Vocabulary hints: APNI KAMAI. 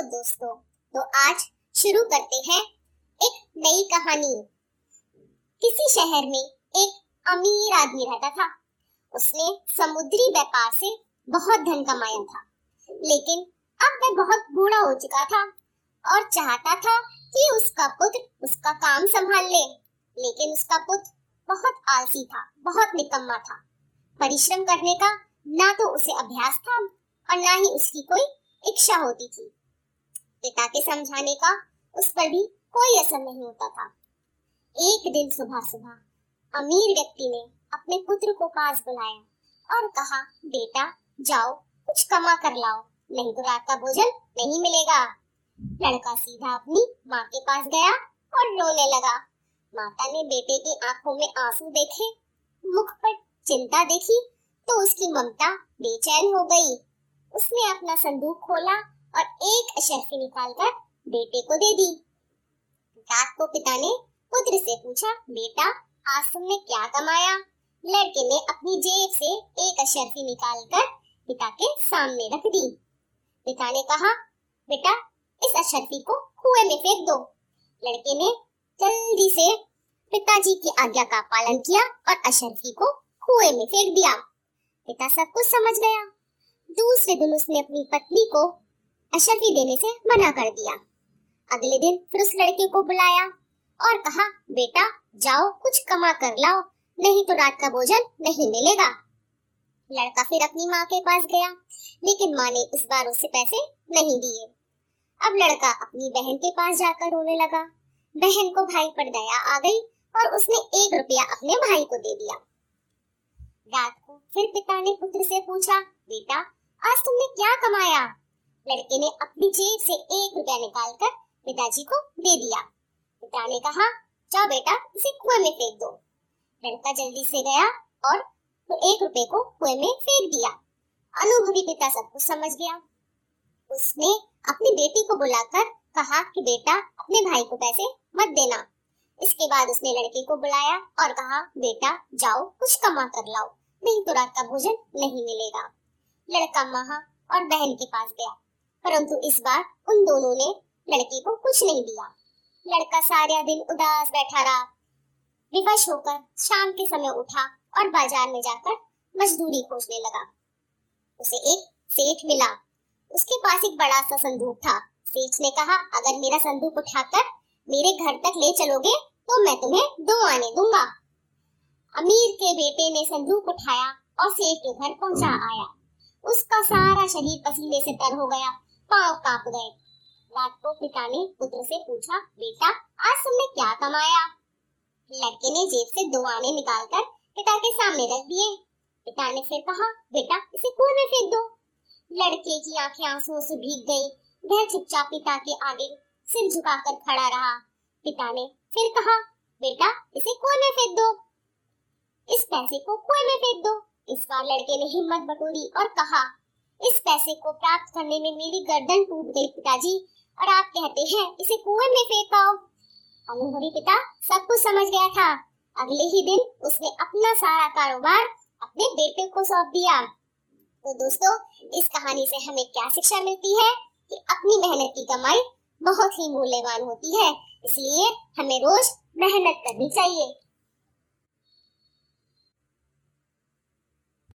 Hello दोस्तों, तो आज शुरू करते हैं एक नई कहानी। किसी शहर में एक अमीर आदमी रहता था। उसने समुद्री व्यापार से बहुत धन कमाया था, लेकिन अब वह बहुत बूढ़ा हो चुका था और चाहता था कि उसका पुत्र उसका काम संभाल ले। लेकिन उसका पुत्र बहुत आलसी था, बहुत निकम्मा था। परिश्रम करने का ना तो उसे अभ्यास था और ना ही उसकी कोई इच्छा होती थी। पिता के समझाने का उस पर भी कोई असर नहीं होता था। एक दिन सुबह सुबह अमीर व्यक्ति ने अपने पुत्र को पास बुलाया और कहा, बेटा जाओ कुछ कमा कर लाओ, नहीं तो रात का भोजन नहीं मिलेगा। लड़का सीधा अपनी माँ के पास गया और रोने लगा। माता ने बेटे की आंखों में आंसू देखे, मुख पर चिंता देखी तो उसकी ममता बेचैन हो गई। उसने अपना संदूक खोला और एक अशर्फी निकालकर बेटे को दे दी। रात को पिता ने पुत्र से पूछा, बेटा आज तुमने क्या कमाया? लड़के ने अपनी जेब से एक अशर्फी निकालकर पिता के सामने रख दी। पिता ने कहा, बेटा इस अशर्फी को कुएं में फेंक दो। लड़के ने जल्दी से पिताजी की आज्ञा का पालन किया और अशर्फी को कुएं में फेंक दिया। पिता सब कुछ समझ गया। दूसरे दिन उसने अपनी पत्नी को अशर्फी देने से मना कर दिया। अगले दिन फिर उस लड़के को बुलाया और कहा, बेटा जाओ कुछ कमा कर लाओ, नहीं तो रात का भोजन नहीं मिलेगा। लड़का फिर अपनी माँ के पास गया, लेकिन माँ ने इस बार उसे पैसे नहीं दिए। अब लड़का अपनी बहन के पास जाकर रोने लगा। बहन को भाई पर दया आ गई और उसने 1 रुपया अपने भाई को दे दिया। रात को फिर पिता ने पुत्र से पूछा, बेटा आज तुमने क्या कमाया? लड़के ने अपनी जेब से 1 रुपया निकालकर पिताजी को दे दिया। पिता ने कहा, जाओ बेटा इसे कुएं में फेंक दो। लड़का जल्दी से गया और 1 रुपये को कुएं में फेंक दिया। अनुभवी पिता सब कुछ समझ गया। उसने अपनी बेटी को बुलाकर कहा कि बेटा अपने भाई को पैसे मत देना। इसके बाद उसने लड़के को बुलाया और कहा, बेटा जाओ कुछ कमा कर लाओ, नहीं तो रात का भोजन नहीं मिलेगा। लड़का माँ और बहन के पास गया, परंतु इस बार उन दोनों ने लड़के को कुछ नहीं दिया। लड़का सारा दिन उदास बैठा रहा। विवश होकर शाम के समय उठा और बाजार में जाकर मजदूरी खोजने लगा। उसे एक सेठ मिला। उसके पास एक बड़ा सा संदूक था। सेठ ने कहा, अगर मेरा संदूक उठाकर मेरे घर तक ले चलोगे तो मैं तुम्हें 2 आने दूंगा। अमीर के बेटे ने संदूक उठाया और सेठ के घर पहुँचा आया। उसका सारा शरीर पसीने से तर हो गया, पांव कांप गए। रात को पिता ने पुत्र से पूछा, बेटा आज तुमने क्या कमाया? लड़के ने जेब से 2 आने निकालकर पिता के सामने रख दिए। पिता ने फिर कहा, बेटा इसे कुएं में फेंक दो। लड़के की आंखें आंसुओं से भीग गई। वह चुपचाप पिता के आगे सिर झुकाकर खड़ा रहा। पिता ने फिर कहा, बेटा इसे कुएं में फेंक दो, इस पैसे को कुएं में फेंक दो। इस बार लड़के ने हिम्मत बटोरी और कहा, इस पैसे को प्राप्त करने में मेरी गर्दन टूट गई पिताजी, और आप कहते हैं इसे कुएं में फेंक आओ। अनुभवी पिता सब कुछ समझ गया था। अगले ही दिन उसने अपना सारा कारोबार अपने बेटे को सौंप दिया। तो दोस्तों, इस कहानी से हमें क्या शिक्षा मिलती है कि अपनी मेहनत की कमाई बहुत ही मूल्यवान होती है, इसलिए हमें रोज मेहनत करनी चाहिए।